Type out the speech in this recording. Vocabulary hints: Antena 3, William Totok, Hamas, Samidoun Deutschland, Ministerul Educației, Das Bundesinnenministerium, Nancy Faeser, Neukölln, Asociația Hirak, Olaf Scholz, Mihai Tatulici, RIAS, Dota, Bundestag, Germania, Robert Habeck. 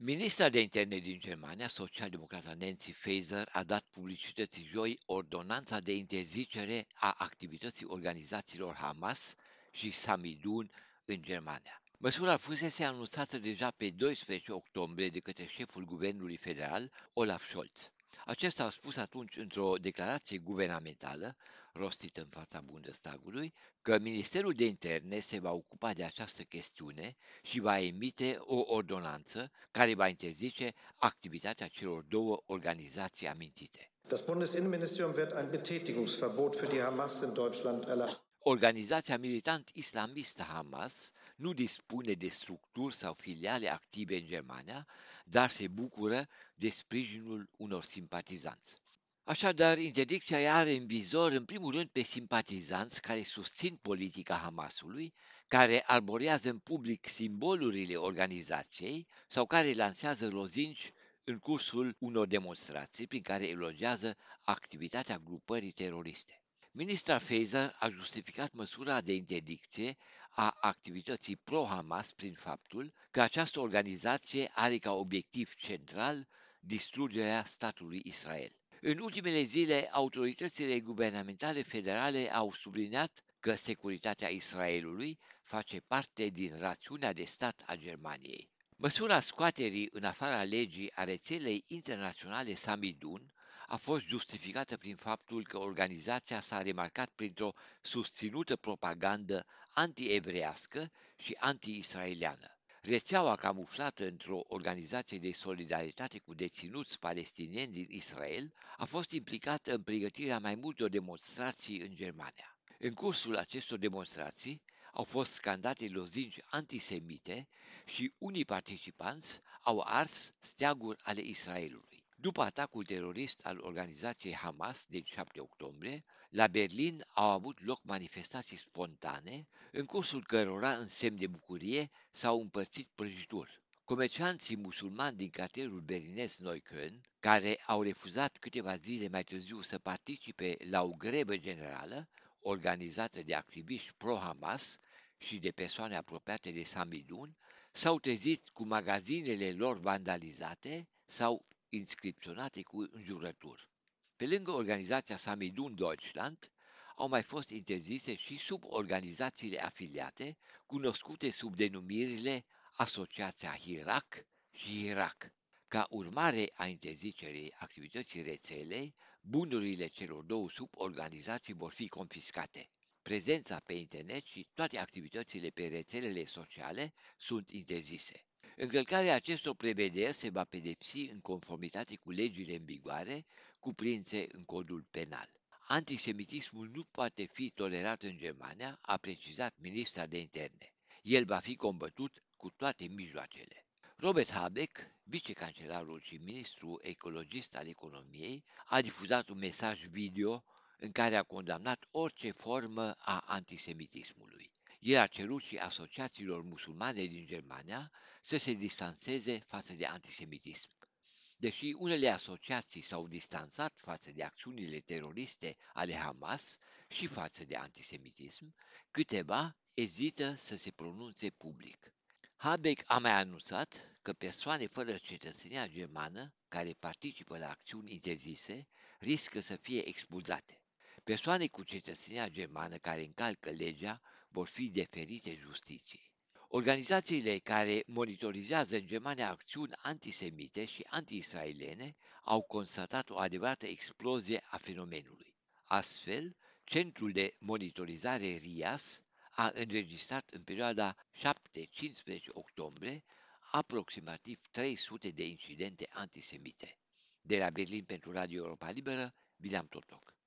Ministra de Interne din Germania, social-democrata Nancy Faeser, a dat publicității joi ordonanța de interzicere a activității organizațiilor Hamas și Samidoun în Germania. Măsura fusese anunțată deja pe 12 octombrie de către șeful guvernului federal, Olaf Scholz. Acesta a spus atunci, într-o declarație guvernamentală, rostită în fața Bundestagului, că Ministerul de Interne se va ocupa de această chestiune și va emite o ordonanță care va interzice activitatea celor două organizații amintite. Das Bundesinnenministerium wird ein Betätigungsverbot für die Hamas in Deutschland erlassen. Organizația militant-islamistă Hamas nu dispune de structuri sau filiale active în Germania, dar se bucură de sprijinul unor simpatizanți. Așadar, interdicția îi are în vizor, în primul rând, pe simpatizanți care susțin politica Hamasului, care arborează în public simbolurile organizației sau care lansează lozinci în cursul unor demonstrații prin care elogiază activitatea grupării teroriste. Ministra Faeser a justificat măsura de interdicție a activității pro-Hamas prin faptul că această organizație are ca obiectiv central distrugerea statului Israel. În ultimele zile, autoritățile guvernamentale federale au subliniat că securitatea Israelului face parte din rațiunea de stat a Germaniei. Măsura scoaterii în afara legii a rețelei internaționale Samidoun a fost justificată prin faptul că organizația s-a remarcat printr-o susținută propagandă anti-evrească și anti-israeliană. Rețeaua camuflată într-o organizație de solidaritate cu deținuți palestinieni din Israel a fost implicată în pregătirea mai multor demonstrații în Germania. În cursul acestor demonstrații au fost scandate lozinci antisemite și unii participanți au ars steaguri ale Israelului. După atacul terorist al organizației Hamas din 7 octombrie, la Berlin au avut loc manifestații spontane, în cursul cărora, în semn de bucurie, s-au împărțit prăjituri. Comercianții musulmani din cartierul berlinez Neukölln, care au refuzat câteva zile mai târziu să participe la o grevă generală, organizată de activiști pro-Hamas și de persoane apropiate de Samidoun, s-au trezit cu magazinele lor vandalizate sau inscripționate cu înjurături. Pe lângă organizația Samidoun Deutschland, au mai fost interzise și suborganizațiile afiliate, cunoscute sub denumirile Asociația Hirak și Hirak. Ca urmare a interzicerii activității rețelei, bunurile celor două suborganizații vor fi confiscate. Prezența pe internet și toate activitățile pe rețelele sociale sunt interzise. Încălcarea acestor prevederi se va pedepsi în conformitate cu legile în vigoare cuprinse în codul penal. Antisemitismul nu poate fi tolerat în Germania, a precizat ministra de interne. El va fi combătut cu toate mijloacele. Robert Habeck, vicecancelarul și ministru ecologist al economiei, a difuzat un mesaj video în care a condamnat orice formă a antisemitismului. El a cerut și asociațiilor musulmane din Germania să se distanțeze față de antisemitism. Deși unele asociații s-au distanțat față de acțiunile teroriste ale Hamas și față de antisemitism, câteva ezită să se pronunțe public. Habeck a mai anunțat că persoane fără cetățenia germană care participă la acțiuni interzise riscă să fie expulzate. Persoane cu cetățenia germană care încalcă legea vor fi deferite justiției. Organizațiile care monitorizează în Germania acțiuni antisemite și anti-israelene au constatat o adevărată explozie a fenomenului. Astfel, Centrul de Monitorizare RIAS a înregistrat în perioada 7-15 octombrie aproximativ 300 de incidente antisemite. De la Berlin pentru Radio Europa Liberă, William Totok.